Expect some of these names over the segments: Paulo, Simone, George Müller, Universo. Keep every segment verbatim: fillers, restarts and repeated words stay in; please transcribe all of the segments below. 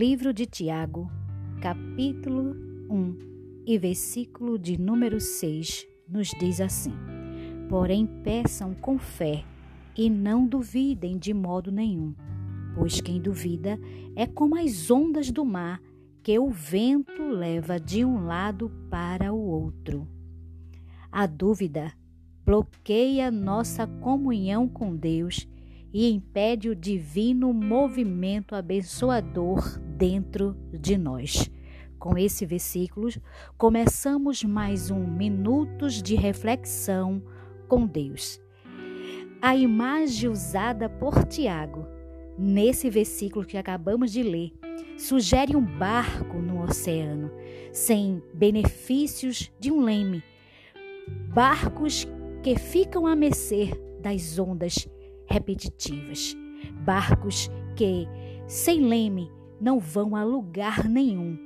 livro de Tiago, capítulo um e versículo de número seis, nos diz assim: porém peçam com fé e não duvidem de modo nenhum, pois quem duvida é como as ondas do mar que o vento leva de um lado para o outro. A dúvida bloqueia nossa comunhão com Deus e impede o divino movimento abençoador dentro de nós. Com esse versículo, começamos mais um Minutos de Reflexão com Deus. A imagem usada por Tiago, nesse versículo que acabamos de ler, sugere um barco no oceano, sem benefícios de um leme. Barcos que ficam à mercê das ondas repetitivas. Barcos que, sem leme, não vão a lugar nenhum,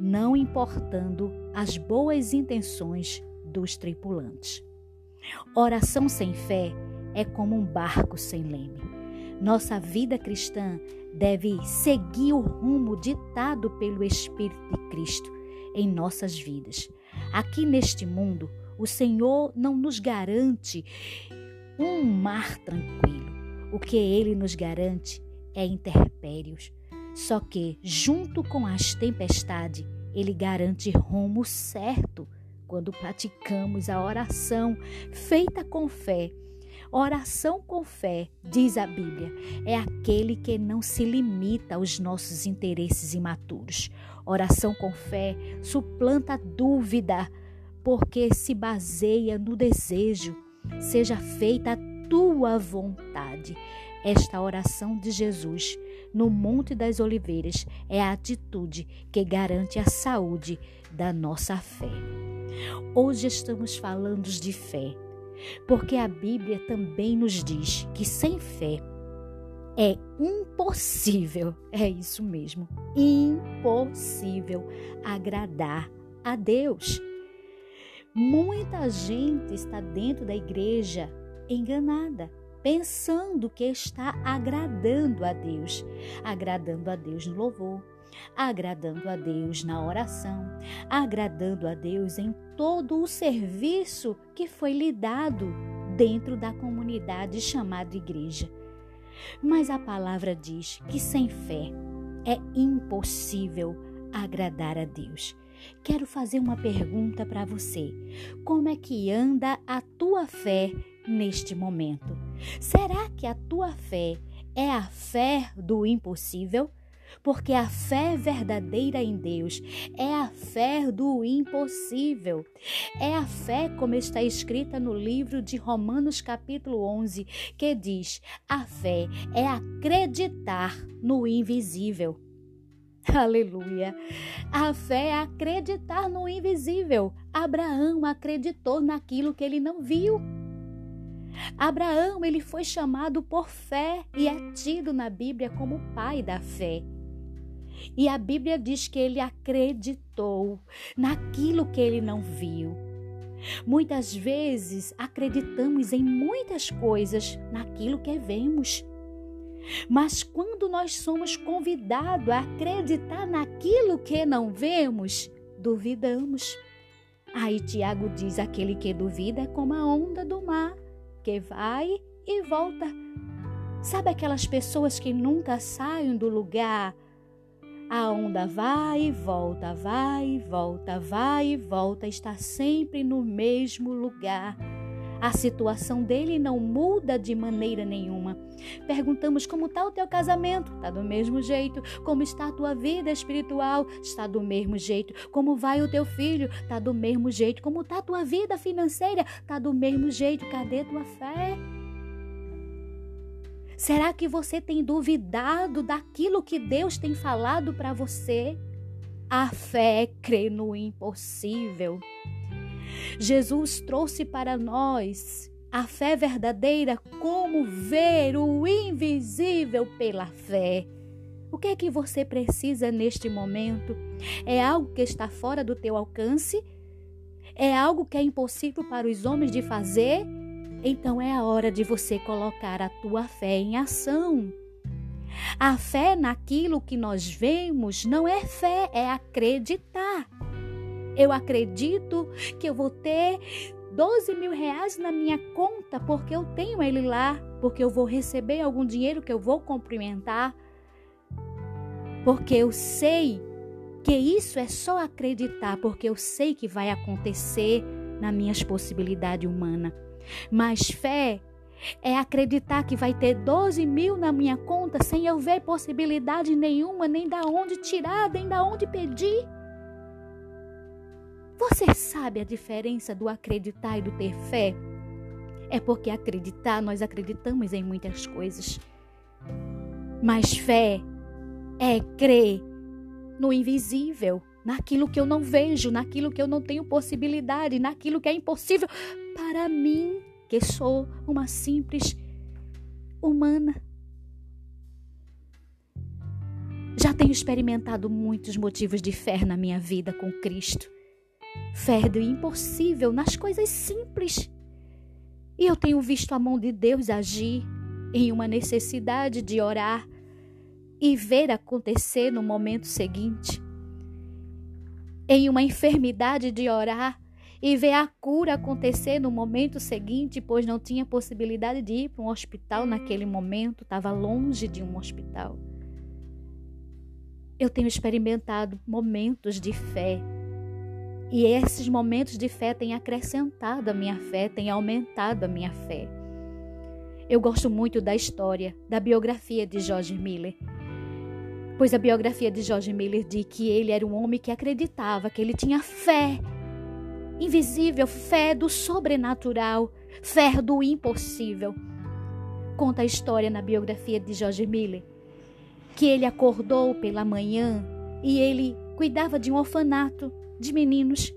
não importando as boas intenções dos tripulantes. Oração sem fé é como um barco sem leme. Nossa vida cristã deve seguir o rumo ditado pelo Espírito de Cristo em nossas vidas. Aqui neste mundo, o Senhor não nos garante um mar tranquilo. O que Ele nos garante é intempéries. Só que, junto com as tempestades, Ele garante rumo certo quando praticamos a oração feita com fé. Oração com fé, diz a Bíblia, é aquele que não se limita aos nossos interesses imaturos. Oração com fé suplanta a dúvida, porque se baseia no desejo: seja feita a tua vontade. Esta oração de Jesus no Monte das Oliveiras é a atitude que garante a saúde da nossa fé. Hoje estamos falando de fé, porque a Bíblia também nos diz que sem fé é impossível, é isso mesmo, impossível agradar a Deus. Muita gente está dentro da igreja enganada, pensando que está agradando a Deus, agradando a Deus no louvor, agradando a Deus na oração, agradando a Deus em todo o serviço que foi lhe dado dentro da comunidade chamada igreja. Mas a palavra diz que sem fé é impossível agradar a Deus. Quero fazer uma pergunta para você: como é que anda a tua fé neste momento? Será que a tua fé é a fé do impossível? Porque a fé verdadeira em Deus é a fé do impossível. É a fé como está escrita no livro de Romanos capítulo onze, que diz: a fé é acreditar no invisível. Aleluia! A fé é acreditar no invisível. Abraão acreditou naquilo que ele não viu. Abraão, ele foi chamado por fé e é tido na Bíblia como pai da fé. E a Bíblia diz que ele acreditou naquilo que ele não viu. Muitas vezes acreditamos em muitas coisas naquilo que vemos. Mas quando nós somos convidados a acreditar naquilo que não vemos, duvidamos. Aí Tiago diz: aquele que duvida é como a onda do mar, que vai e volta. Sabe aquelas pessoas que nunca saem do lugar? A onda vai e volta, vai e volta, vai e volta, está sempre no mesmo lugar. A situação dele não muda de maneira nenhuma. Perguntamos: como está o teu casamento? Está do mesmo jeito. Como está a tua vida espiritual? Está do mesmo jeito. Como vai o teu filho? Está do mesmo jeito. Como está a tua vida financeira? Está do mesmo jeito. Cadê a tua fé? Será que você tem duvidado daquilo que Deus tem falado para você? A fé crê no impossível. Jesus trouxe para nós a fé verdadeira como ver o invisível pela fé. O que é que você precisa neste momento? É algo que está fora do teu alcance? É algo que é impossível para os homens de fazer? Então é a hora de você colocar a tua fé em ação. A fé naquilo que nós vemos não é fé, é acreditar. Eu acredito que eu vou ter doze mil reais na minha conta porque eu tenho ele lá, porque eu vou receber algum dinheiro que eu vou cumprimentar, porque eu sei que isso é só acreditar, porque eu sei que vai acontecer nas minhas possibilidades humanas. Mas fé é acreditar que vai ter doze mil na minha conta sem eu ver possibilidade nenhuma, nem da onde tirar, nem da onde pedir. Você sabe a diferença do acreditar e do ter fé? É porque acreditar, nós acreditamos em muitas coisas. Mas fé é crer no invisível, naquilo que eu não vejo, naquilo que eu não tenho possibilidade, naquilo que é impossível para mim, que sou uma simples humana. Já tenho experimentado muitos motivos de fé na minha vida com Cristo. Fé do impossível, nas coisas simples. E eu tenho visto a mão de Deus agir em uma necessidade de orar e ver acontecer no momento seguinte. Em uma enfermidade de orar e ver a cura acontecer no momento seguinte, pois não tinha possibilidade de ir para um hospital naquele momento, estava longe de um hospital. Eu tenho experimentado momentos de fé. E esses momentos de fé têm acrescentado a minha fé, têm aumentado a minha fé. Eu gosto muito da história, da biografia de George Müller. Pois a biografia de George Müller diz que ele era um homem que acreditava, que ele tinha fé invisível, fé do sobrenatural, fé do impossível. Conta a história na biografia de George Müller, que ele acordou pela manhã e ele cuidava de um orfanato de meninos.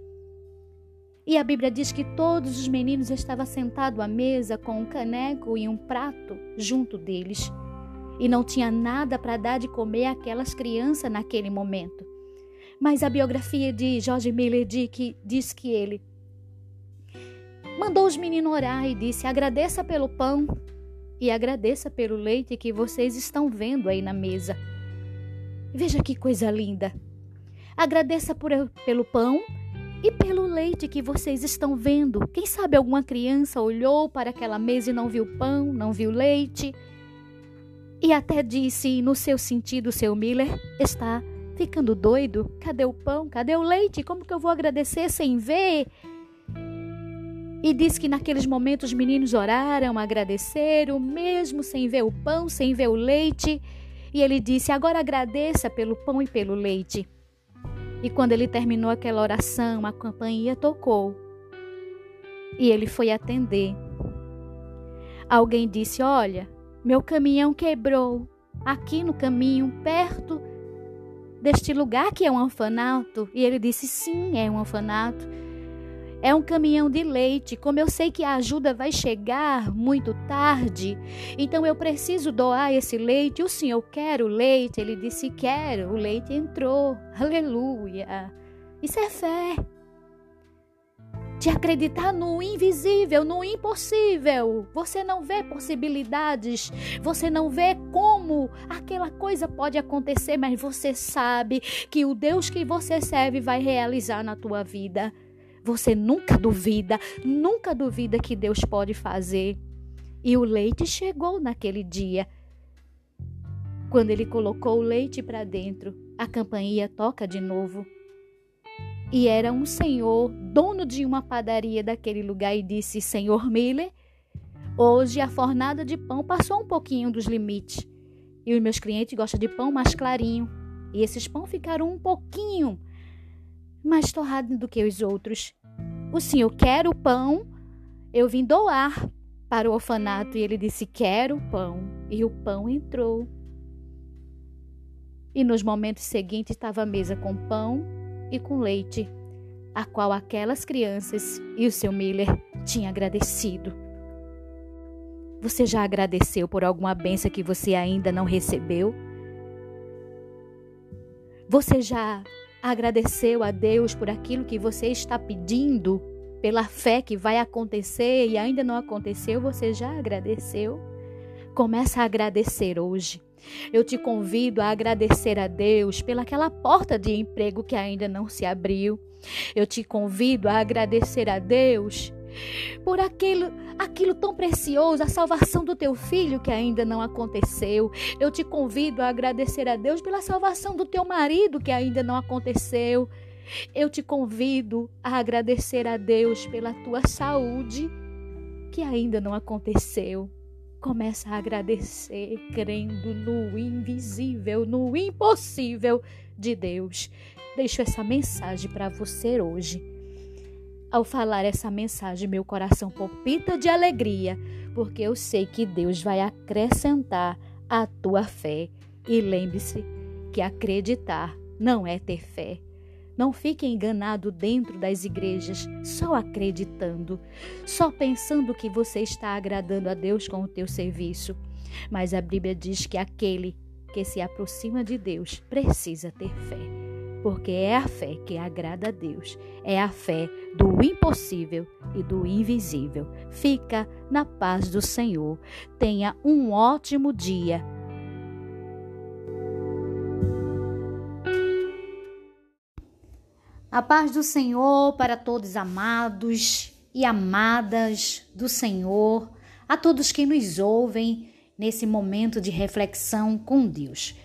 E a Bíblia diz que todos os meninos estavam sentados à mesa com um caneco e um prato junto deles. E não tinha nada para dar de comer àquelas crianças naquele momento. Mas a biografia de George Müller diz que, diz que ele mandou os meninos orar e disse: agradeça pelo pão e agradeça pelo leite que vocês estão vendo aí na mesa. Veja que coisa linda. Agradeça por, pelo pão e pelo leite que vocês estão vendo. Quem sabe alguma criança olhou para aquela mesa e não viu pão, não viu leite. E até disse, no seu sentido, seu Müller está ficando doido. Cadê o pão? Cadê o leite? Como que eu vou agradecer sem ver? E diz que naqueles momentos os meninos oraram, agradeceram, mesmo sem ver o pão, sem ver o leite. E ele disse: agora agradeça pelo pão e pelo leite. E quando ele terminou aquela oração, a campainha tocou. E ele foi atender. Alguém disse: olha, meu caminhão quebrou. Aqui no caminho, perto deste lugar que é um orfanato. E ele disse: sim, é um orfanato. É um caminhão de leite. Como eu sei que a ajuda vai chegar muito tarde, então eu preciso doar esse leite. O senhor quer o leite? Ele disse: quero. O leite entrou. Aleluia. Isso é fé. De acreditar no invisível, no impossível. Você não vê possibilidades, você não vê como aquela coisa pode acontecer, mas você sabe que o Deus que você serve vai realizar na tua vida. Você nunca duvida, nunca duvida que Deus pode fazer. E o leite chegou naquele dia. Quando ele colocou o leite para dentro, a campainha toca de novo. E era um senhor, dono de uma padaria daquele lugar, e disse: senhor Müller, hoje a fornada de pão passou um pouquinho dos limites. E os meus clientes gostam de pão mais clarinho. E esses pão ficaram um pouquinho mais torrados do que os outros. O senhor quer o pão? Eu vim doar para o orfanato. E ele disse: quero o pão. E o pão entrou. E nos momentos seguintes estava a mesa com pão e com leite, a qual aquelas crianças e o seu Müller tinham agradecido. Você já agradeceu por alguma bênção que você ainda não recebeu? Você já agradeceu a Deus por aquilo que você está pedindo, pela fé que vai acontecer e ainda não aconteceu? Você já agradeceu? Começa a agradecer hoje. Eu te convido a agradecer a Deus pelaquela porta de emprego que ainda não se abriu. Eu te convido a agradecer a Deus por aquilo, aquilo tão precioso, a salvação do teu filho que ainda não aconteceu. Eu te convido a agradecer a Deus pela salvação do teu marido que ainda não aconteceu. Eu te convido a agradecer a Deus pela tua saúde que ainda não aconteceu. Começa a agradecer, crendo no invisível, no impossível de Deus. Deixo essa mensagem para você hoje. Ao falar essa mensagem, meu coração palpita de alegria, porque eu sei que Deus vai acrescentar a tua fé. E lembre-se que acreditar não é ter fé. Não fique enganado dentro das igrejas, só acreditando, só pensando que você está agradando a Deus com o teu serviço. Mas a Bíblia diz que aquele que se aproxima de Deus precisa ter fé, porque é a fé que agrada a Deus, é a fé do impossível e do invisível. Fica na paz do Senhor. Tenha um ótimo dia. A paz do Senhor para todos amados e amadas do Senhor, a todos que nos ouvem nesse momento de reflexão com Deus.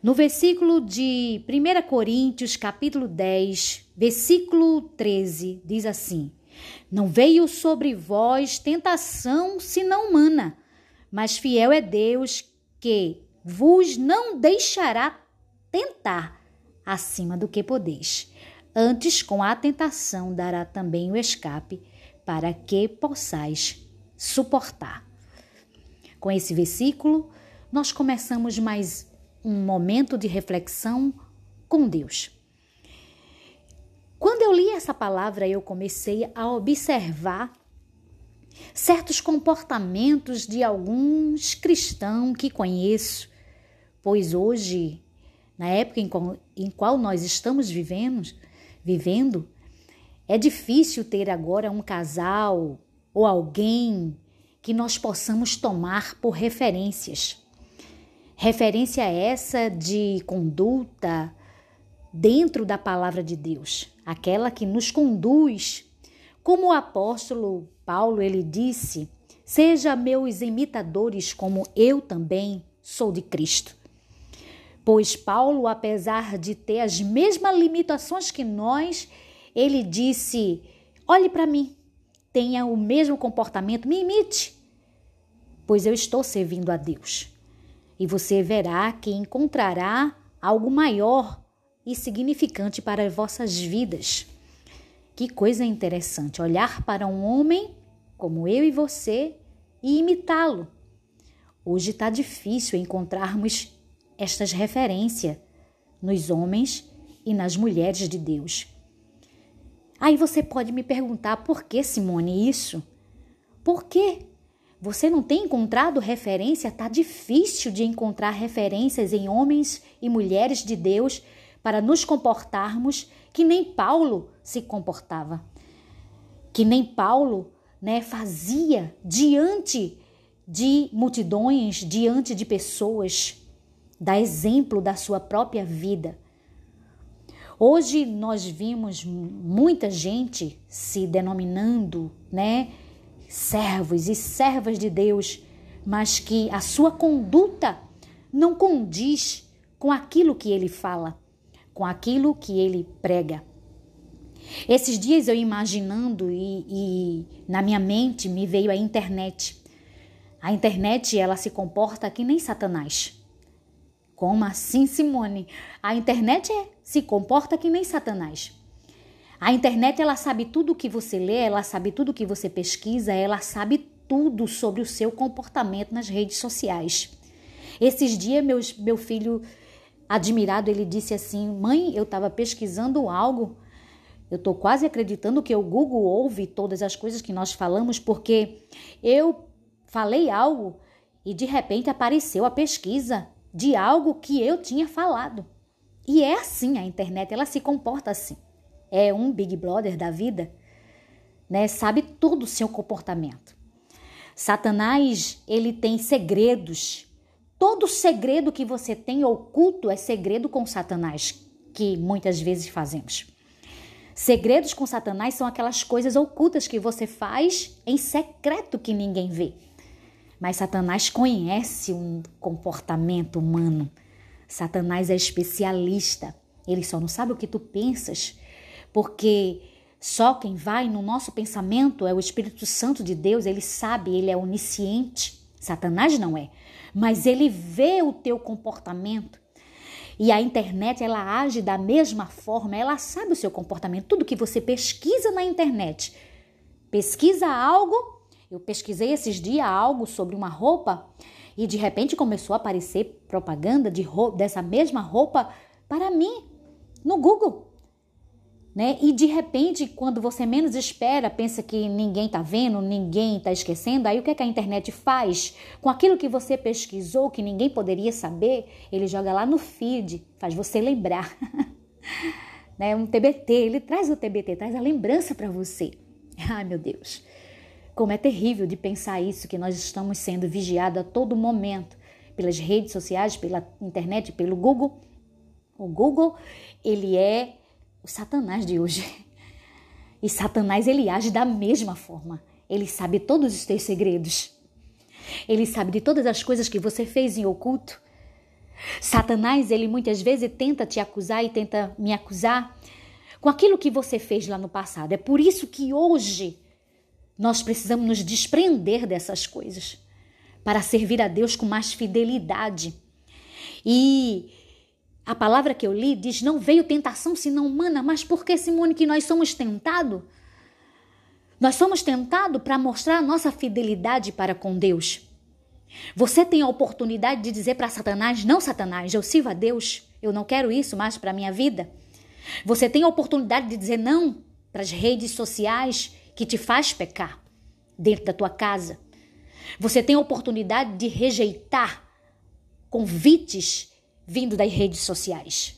No versículo de primeira Coríntios, capítulo dez, versículo treze, diz assim: Não veio sobre vós tentação senão humana, mas fiel é Deus que vos não deixará tentar acima do que podeis. Antes, com a tentação, dará também o escape para que possais suportar. Com esse versículo, nós começamos mais um momento de reflexão com Deus. Quando eu li essa palavra, eu comecei a observar certos comportamentos de alguns cristãos que conheço, pois hoje, na época em qual, em qual nós estamos vivendo, Vivendo, é difícil ter agora um casal ou alguém que nós possamos tomar por referências. Referência essa de conduta dentro da palavra de Deus, aquela que nos conduz. Como o apóstolo Paulo, ele disse: "Seja meus imitadores como eu também sou de Cristo." Pois Paulo, apesar de ter as mesmas limitações que nós, ele disse: olhe para mim, tenha o mesmo comportamento, me imite, pois eu estou servindo a Deus. E você verá que encontrará algo maior e significante para as vossas vidas. Que coisa interessante, olhar para um homem como eu e você e imitá-lo. Hoje está difícil encontrarmos estas referências nos homens e nas mulheres de Deus. Aí você pode me perguntar: por que, Simone, isso? Por que você não tem encontrado referência? Está difícil de encontrar referências em homens e mulheres de Deus para nos comportarmos que nem Paulo se comportava, que nem Paulo, né, fazia diante de multidões, diante de pessoas. Dá exemplo da sua própria vida. Hoje nós vimos muita gente se denominando, né, servos e servas de Deus, mas que a sua conduta não condiz com aquilo que ele fala, com aquilo que ele prega. Esses dias eu imaginando e, e na minha mente me veio a internet. A internet, ela se comporta que nem Satanás. Como assim, Simone? A internet é, se comporta que nem Satanás. A internet, ela sabe tudo o que você lê, ela sabe tudo o que você pesquisa, ela sabe tudo sobre o seu comportamento nas redes sociais. Esses dias, meus, meu filho admirado, ele disse assim: mãe, eu estava pesquisando algo, eu estou quase acreditando que o Google ouve todas as coisas que nós falamos, porque eu falei algo e de repente apareceu a pesquisa de algo que eu tinha falado. E é assim a internet, ela se comporta assim. É um Big Brother da vida, né? Sabe todo o seu comportamento. Satanás, ele tem segredos Todo segredo que você tem oculto é segredo com Satanás, que muitas vezes fazemos. Segredos com Satanás são aquelas coisas ocultas que você faz em secreto que ninguém vê. Mas Satanás conhece um comportamento humano. Satanás é especialista. Ele só não sabe o que tu pensas, porque só quem vai no nosso pensamento é o Espírito Santo de Deus. Ele sabe, ele é onisciente. Satanás não é, mas ele vê o teu comportamento. E a internet, ela age da mesma forma, ela sabe o seu comportamento. Tudo que você pesquisa na internet, pesquisa algo... Eu pesquisei esses dias algo sobre uma roupa e de repente começou a aparecer propaganda de roupa, dessa mesma roupa para mim no Google. Né? E de repente, quando você menos espera, pensa que ninguém está vendo, ninguém está esquecendo, aí o que é que a internet faz? Com aquilo que você pesquisou, que ninguém poderia saber, ele joga lá no feed, faz você lembrar. Né? Um T B T, ele traz o T B T, traz a lembrança para você. Ai, meu Deus. Como é terrível de pensar isso, que nós estamos sendo vigiados a todo momento pelas redes sociais, pela internet, pelo Google. O Google, ele é o Satanás de hoje. E Satanás, ele age da mesma forma. Ele sabe todos os teus segredos. Ele sabe de todas as coisas que você fez em oculto. Satanás, ele muitas vezes tenta te acusar e tenta me acusar com aquilo que você fez lá no passado. É por isso que hoje... nós precisamos nos desprender dessas coisas para servir a Deus com mais fidelidade. E a palavra que eu li diz, não veio tentação senão humana, mas por que, Simone, que nós somos tentados? Nós somos tentados para mostrar a nossa fidelidade para com Deus. Você tem a oportunidade de dizer para Satanás, não, Satanás, eu sirvo a Deus, eu não quero isso mais para a minha vida. Você tem a oportunidade de dizer não para as redes sociais, que te faz pecar dentro da tua casa. Você tem a oportunidade de rejeitar convites vindo das redes sociais.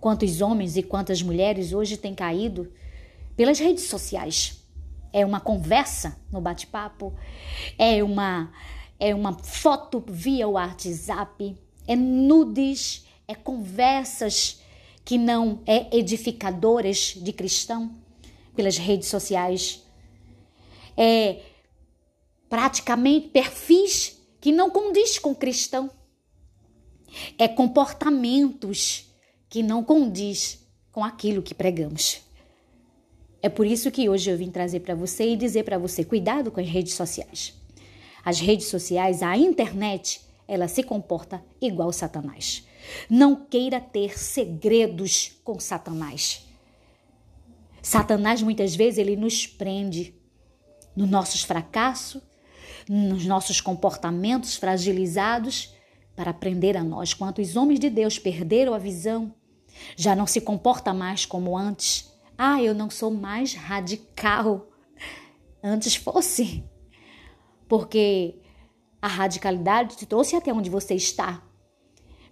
Quantos homens e quantas mulheres hoje têm caído pelas redes sociais? É uma conversa no bate-papo, é uma, é uma foto via WhatsApp, é nudes, é conversas que não é edificadoras de cristão pelas redes sociais. É praticamente perfis que não condiz com o cristão. É comportamentos que não condiz com aquilo que pregamos. É por isso que hoje eu vim trazer para você e dizer para você, cuidado com as redes sociais. As redes sociais, a internet, ela se comporta igual Satanás. Não queira ter segredos com Satanás. Satanás, muitas vezes, ele nos prende nos nossos fracassos, nos nossos comportamentos fragilizados, para prender a nós. Quantos homens de Deus perderam a visão, já não se comporta mais como antes. Ah, eu não sou mais radical. Antes fosse, porque a radicalidade te trouxe até onde você está.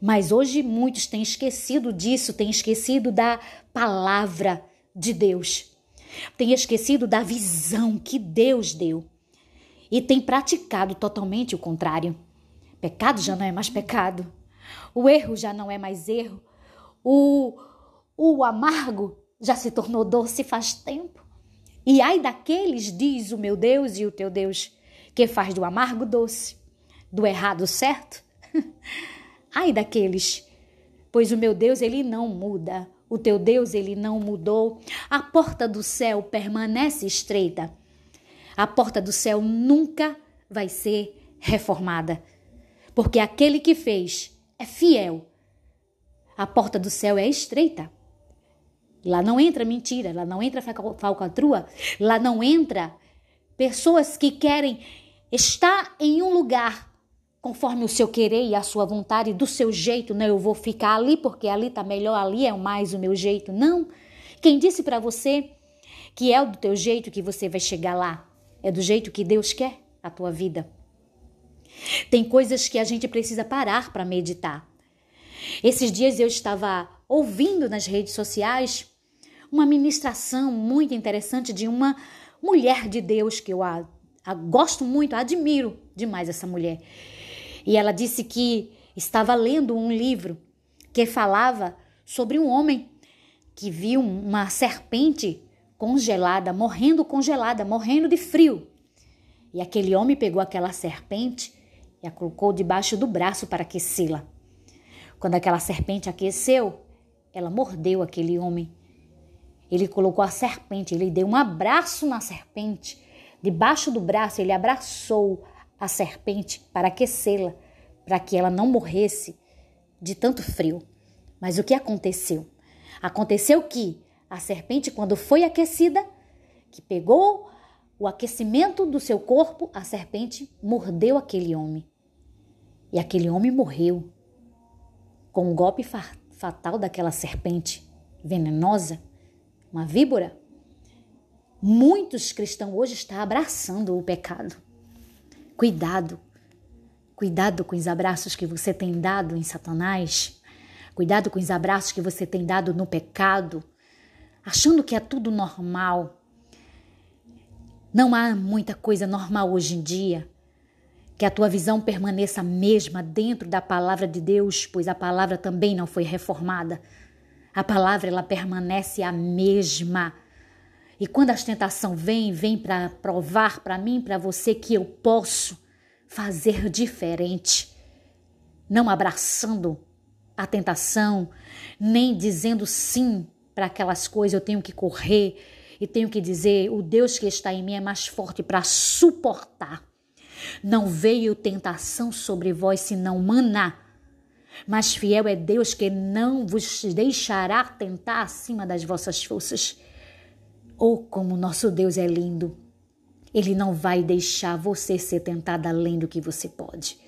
Mas hoje muitos têm esquecido disso, têm esquecido da palavra de Deus. Tem esquecido da visão que Deus deu e tem praticado totalmente o contrário. Pecado já não é mais pecado, o erro já não é mais erro, o, o amargo já se tornou doce faz tempo. E ai daqueles, diz o meu Deus e o teu Deus, que faz do amargo doce, do errado certo. Ai daqueles, pois o meu Deus, ele não muda. O teu Deus, ele não mudou. A porta do céu permanece estreita. A porta do céu nunca vai ser reformada, porque aquele que fez é fiel. A porta do céu é estreita. Lá não entra mentira, lá não entra falcatrua, lá não entra pessoas que querem estar em um lugar conforme o seu querer e a sua vontade, do seu jeito. Não, eu vou ficar ali porque ali está melhor, ali é mais o meu jeito. Não. Quem disse para você que é do teu jeito que você vai chegar lá? É do jeito que Deus quer a tua vida. Tem coisas que a gente precisa parar para meditar. Esses dias eu estava ouvindo nas redes sociais uma ministração muito interessante de uma mulher de Deus que eu a, a, gosto muito, admiro demais essa mulher. E ela disse que Estava lendo um livro que falava sobre um homem que viu uma serpente congelada, morrendo congelada, morrendo de frio. E aquele homem pegou aquela serpente e a colocou debaixo do braço para aquecê-la. Quando aquela serpente aqueceu, ela mordeu aquele homem. Ele colocou a serpente, ele deu um abraço na serpente. Debaixo do braço, ele abraçou a serpente para aquecê-la, para que ela não morresse de tanto frio. Mas o que aconteceu? Aconteceu que a serpente, quando foi aquecida, que pegou o aquecimento do seu corpo, a serpente mordeu aquele homem. E aquele homem morreu com um golpe fatal daquela serpente venenosa, uma víbora. Muitos cristãos hoje estão abraçando o pecado. Cuidado. Cuidado com os abraços que você tem dado em Satanás. Cuidado com os abraços que você tem dado no pecado, achando que é tudo normal. Não há muita coisa normal hoje em dia. Que a tua visão permaneça a mesma dentro da palavra de Deus, pois a palavra também não foi reformada. A palavra, ela permanece a mesma. E quando as tentações vêm, vêm para provar para mim, para você, que eu posso fazer diferente. Não abraçando a tentação, nem dizendo sim para aquelas coisas. Eu tenho que correr e tenho que dizer: o Deus que está em mim é mais forte para suportar. Não veio tentação sobre vós senão maná, mas fiel é Deus que não vos deixará tentar acima das vossas forças. Oh, como nosso Deus é lindo! Ele não vai deixar você ser tentado além do que você pode.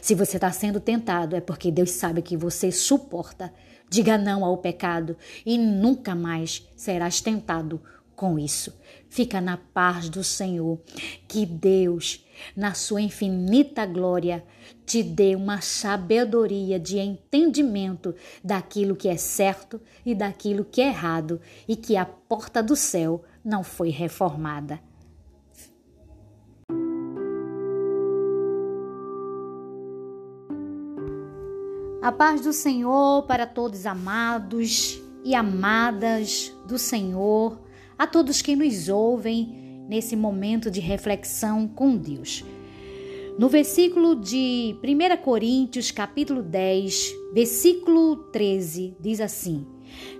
Se você está sendo tentado, é porque Deus sabe que você suporta. Diga não ao pecado e nunca mais serás tentado com isso. Fica na paz do Senhor. Que Deus, na sua infinita glória, te dê uma sabedoria de entendimento daquilo que é certo e daquilo que é errado, e que a porta do céu não foi reformada. A paz do Senhor para todos, amados e amadas do Senhor, a todos que nos ouvem nesse momento de reflexão com Deus. No versículo de Primeira Coríntios, capítulo dez, versículo treze, diz assim: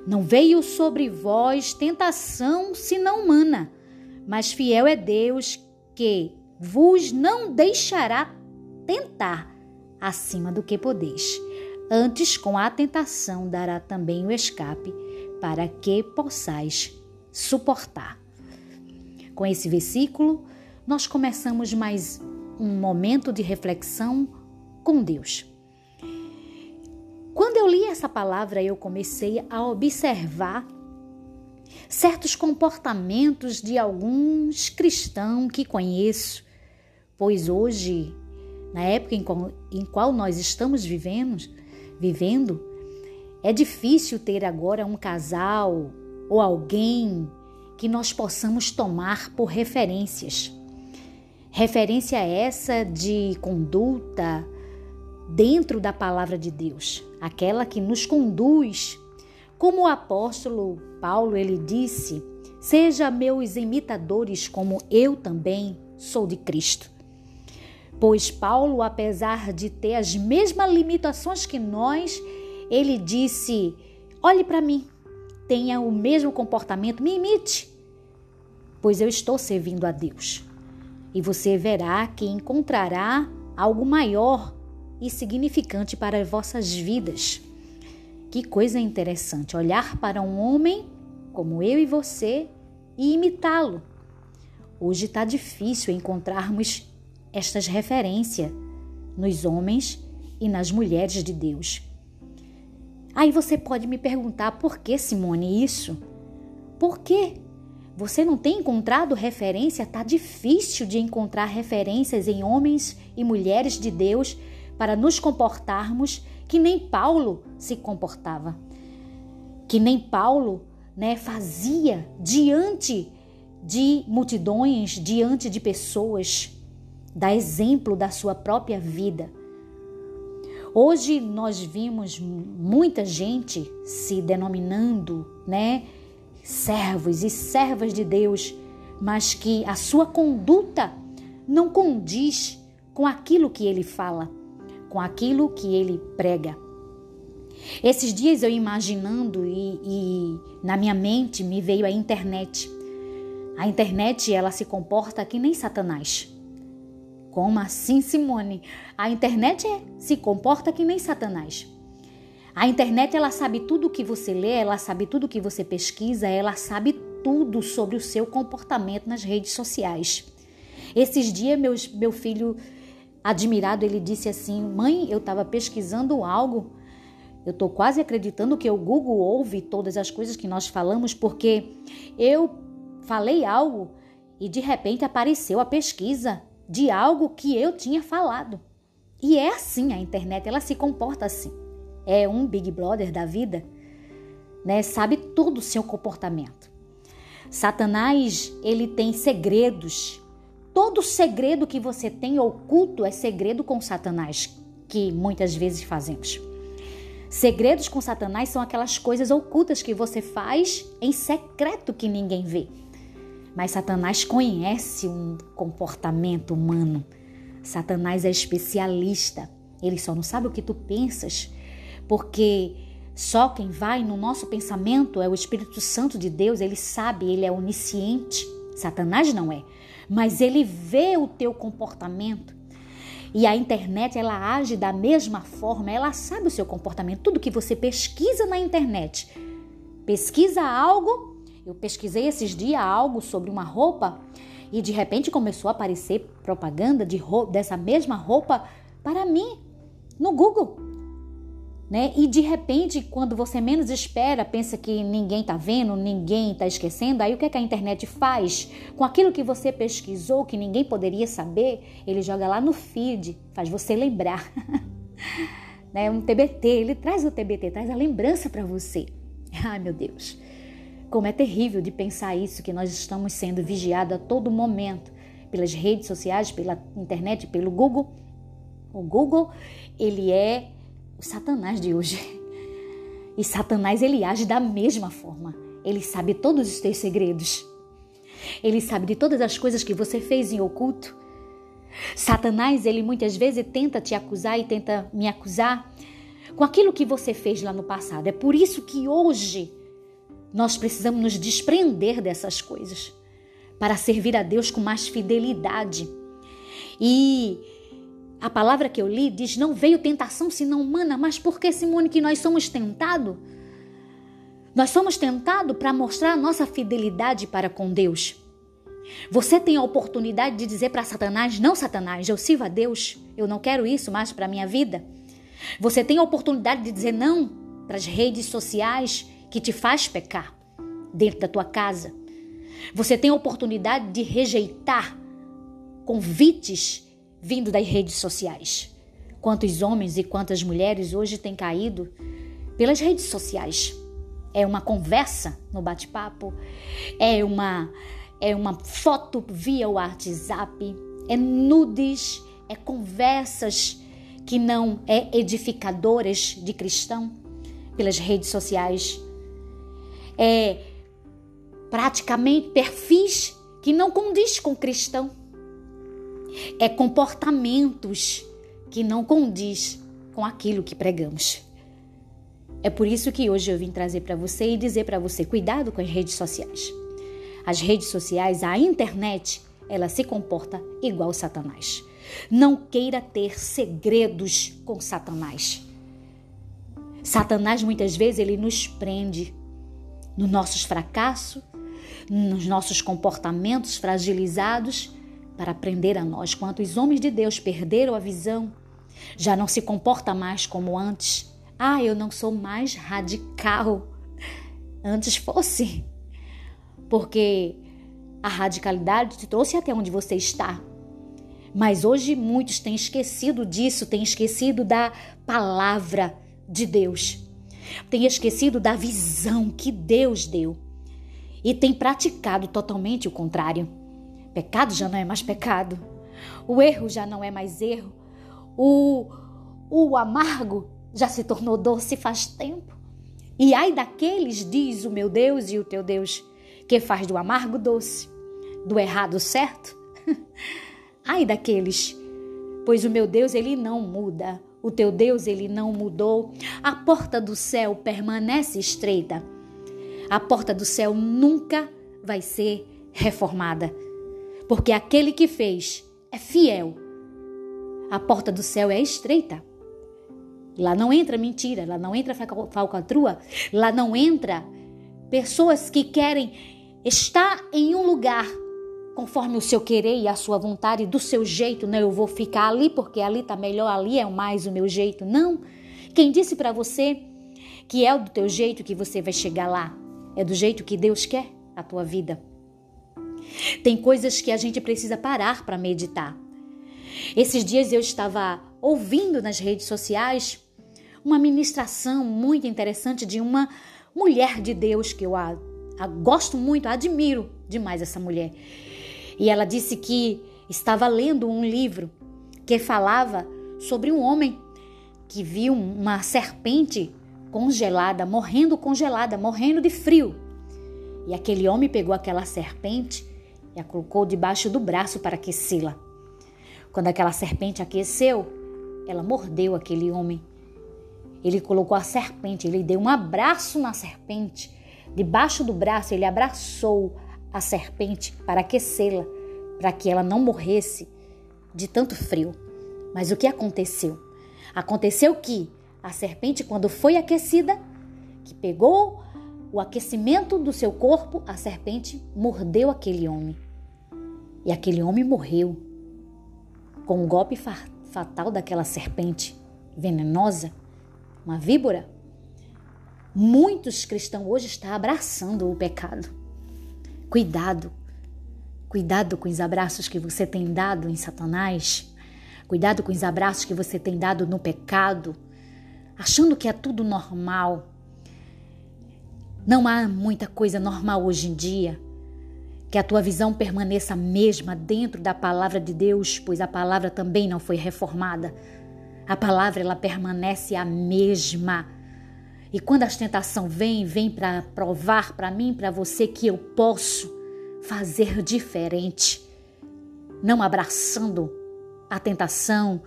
Não veio sobre vós tentação senão humana, mas fiel é Deus que vos não deixará tentar acima do que podeis. Antes, com a tentação, dará também o escape, para que possais suportar. Com esse versículo, nós começamos mais um momento de reflexão com Deus. Quando eu li essa palavra, eu comecei a observar certos comportamentos de alguns cristãos que conheço, pois hoje, na época em qual, em qual nós estamos vivendo, vivendo, é difícil ter agora um casal ou alguém que nós possamos tomar por referências. Referência essa de conduta dentro da palavra de Deus, aquela que nos conduz. Como o apóstolo Paulo, ele disse: "Seja meus imitadores, como eu também sou de Cristo." Pois Paulo, apesar de ter as mesmas limitações que nós, ele disse: "Olhe para mim, tenha o mesmo comportamento, me imite, pois eu estou servindo a Deus." E você verá que encontrará algo maior e significante para vossas vidas. Que coisa interessante, olhar para um homem como eu e você e imitá-lo. Hoje está difícil encontrarmos estas referências nos homens e nas mulheres de Deus. Aí você pode me perguntar: por que, Simone, isso? Por quê? Você não tem encontrado referência? Está difícil de encontrar referências em homens e mulheres de Deus para nos comportarmos que nem Paulo se comportava. Que nem Paulo, né, fazia diante de multidões, diante de pessoas. Dá exemplo da sua própria vida. Hoje nós vimos muita gente se denominando, né, servos e servas de Deus, mas que a sua conduta não condiz com aquilo que ele fala, com aquilo que ele prega. Esses dias eu imaginando e, e na minha mente me veio a internet. A internet, ela se comporta que nem Satanás. Como assim, Simone? A internet é, se comporta que nem Satanás. A internet, ela sabe tudo o que você lê, ela sabe tudo o que você pesquisa, ela sabe tudo sobre o seu comportamento nas redes sociais. Esses dias, meus, meu filho admirado, ele disse assim: mãe, eu estava pesquisando algo, eu estou quase acreditando que o Google ouve todas as coisas que nós falamos, porque eu falei algo e de repente apareceu a pesquisa de algo que eu tinha falado. E é assim a internet, ela se comporta assim. É um Big Brother da vida, né? Sabe tudo o seu comportamento. Satanás, ele tem segredos. Todo segredo que você tem oculto é segredo com Satanás, que muitas vezes fazemos. Segredos com Satanás são aquelas coisas ocultas que você faz em secreto que ninguém vê. Mas Satanás conhece um comportamento humano. Satanás é especialista. Ele só não sabe o que tu pensas, porque só quem vai no nosso pensamento é o Espírito Santo de Deus. Ele sabe, ele é onisciente. Satanás não é, mas ele vê o teu comportamento. E a internet, ela age da mesma forma, ela sabe o seu comportamento. Tudo que você pesquisa na internet, pesquisa algo. Eu pesquisei esses dias algo sobre uma roupa e de repente começou a aparecer propaganda de roupa, dessa mesma roupa para mim no Google, né? E de repente, quando você menos espera, pensa que ninguém está vendo, ninguém está esquecendo, aí o que é que a internet faz? Com aquilo que você pesquisou, que ninguém poderia saber, ele joga lá no feed, faz você lembrar. Né? Um T B T, ele traz o T B T, traz a lembrança para você. Ai, meu Deus. Como é terrível de pensar isso, que nós estamos sendo vigiados a todo momento pelas redes sociais, pela internet, pelo Google. O Google, ele é o Satanás de hoje. E Satanás, ele age da mesma forma. Ele sabe todos os teus segredos. Ele sabe de todas as coisas que você fez em oculto. Satanás, ele muitas vezes tenta te acusar e tenta me acusar com aquilo que você fez lá no passado. É por isso que hoje nós precisamos nos desprender dessas coisas para servir a Deus com mais fidelidade. E a palavra que eu li diz: não veio tentação senão humana. Mas por que, Simone, que nós somos tentados? Nós somos tentados para mostrar a nossa fidelidade para com Deus. Você tem a oportunidade de dizer para Satanás: não, Satanás, eu sirvo a Deus, eu não quero isso mais para a minha vida. Você tem a oportunidade de dizer não para as redes sociais que te faz pecar dentro da tua casa. Você tem a oportunidade de rejeitar convites vindo das redes sociais. Quantos homens e quantas mulheres hoje têm caído pelas redes sociais? É uma conversa no bate-papo, é uma, é uma foto via o WhatsApp, é nudes, é conversas que não é edificadoras de cristão pelas redes sociais. É praticamente perfis que não condiz com cristão. É comportamentos que não condiz com aquilo que pregamos. É por isso que hoje eu vim trazer para você e dizer para você: cuidado com as redes sociais. As redes sociais, a internet, ela se comporta igual Satanás. Não queira ter segredos com Satanás. Satanás, muitas vezes, ele nos prende nos nossos fracassos, nos nossos comportamentos fragilizados, para prender a nós. Quantos homens de Deus perderam a visão, já não se comporta mais como antes. Ah, eu não sou mais radical. Antes fosse, porque a radicalidade te trouxe até onde você está. Mas hoje muitos têm esquecido disso, têm esquecido da palavra de Deus. Tem esquecido da visão que Deus deu e tem praticado totalmente o contrário. Pecado já não é mais pecado, o erro já não é mais erro, o, o amargo já se tornou doce faz tempo. E ai daqueles, diz o meu Deus e o teu Deus, que faz do amargo doce, do errado certo. Ai daqueles, pois o meu Deus, ele não muda, o teu Deus, ele não mudou. A porta do céu permanece estreita. A porta do céu nunca vai ser reformada, porque aquele que fez é fiel. A porta do céu é estreita. Lá não entra mentira, lá não entra falcatrua, lá não entra pessoas que querem estar em um lugar conforme o seu querer e a sua vontade, do seu jeito. Não, eu vou ficar ali porque ali está melhor, ali é mais o meu jeito. Não. Quem disse para você que é do teu jeito que você vai chegar lá? É do jeito que Deus quer a tua vida. Tem coisas que a gente precisa parar para meditar. Esses dias eu estava ouvindo nas redes sociais uma ministração muito interessante de uma mulher de Deus que eu a, a gosto muito, a admiro demais essa mulher. E ela disse que estava lendo um livro que falava sobre um homem que viu uma serpente congelada, morrendo congelada, morrendo de frio. E aquele homem pegou aquela serpente e a colocou debaixo do braço para aquecê-la. Quando aquela serpente aqueceu, ela mordeu aquele homem. Ele colocou a serpente, ele deu um abraço na serpente. Debaixo do braço, ele abraçou a serpente para aquecê-la, para que ela não morresse de tanto frio. Mas o que aconteceu? Aconteceu que a serpente, quando foi aquecida, que pegou o aquecimento do seu corpo, a serpente mordeu aquele homem. E aquele homem morreu com um golpe farto. fatal daquela serpente venenosa, uma víbora. Muitos cristãos hoje estão abraçando o pecado. Cuidado, cuidado com os abraços que você tem dado em Satanás, cuidado com os abraços que você tem dado no pecado, achando que é tudo normal. Não há muita coisa normal hoje em dia. Que a tua visão permaneça a mesma dentro da palavra de Deus, pois a palavra também não foi reformada. A palavra, ela permanece a mesma. E quando a tentação vem, vem para provar para mim, para você, que eu posso fazer diferente. Não abraçando a tentação,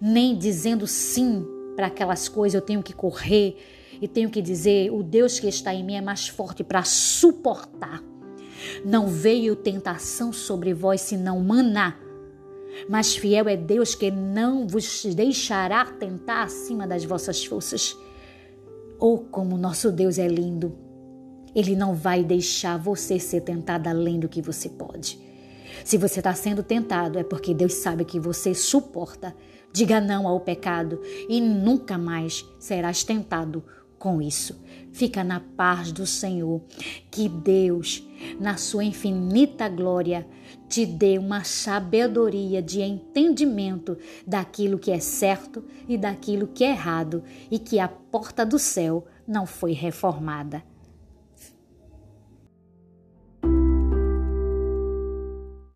nem dizendo sim para aquelas coisas. Eu tenho que correr e tenho que dizer, o Deus que está em mim é mais forte para suportar. Não veio tentação sobre vós senão maná, mas fiel é Deus que não vos deixará tentar acima das vossas forças. Oh, como nosso Deus é lindo! Ele não vai deixar você ser tentado além do que você pode. Se você está sendo tentado, é porque Deus sabe que você suporta. Diga não ao pecado e nunca mais serás tentado com isso. Fica na paz do Senhor, que Deus, na sua infinita glória, te dê uma sabedoria de entendimento daquilo que é certo e daquilo que é errado, e que a porta do céu não foi reformada.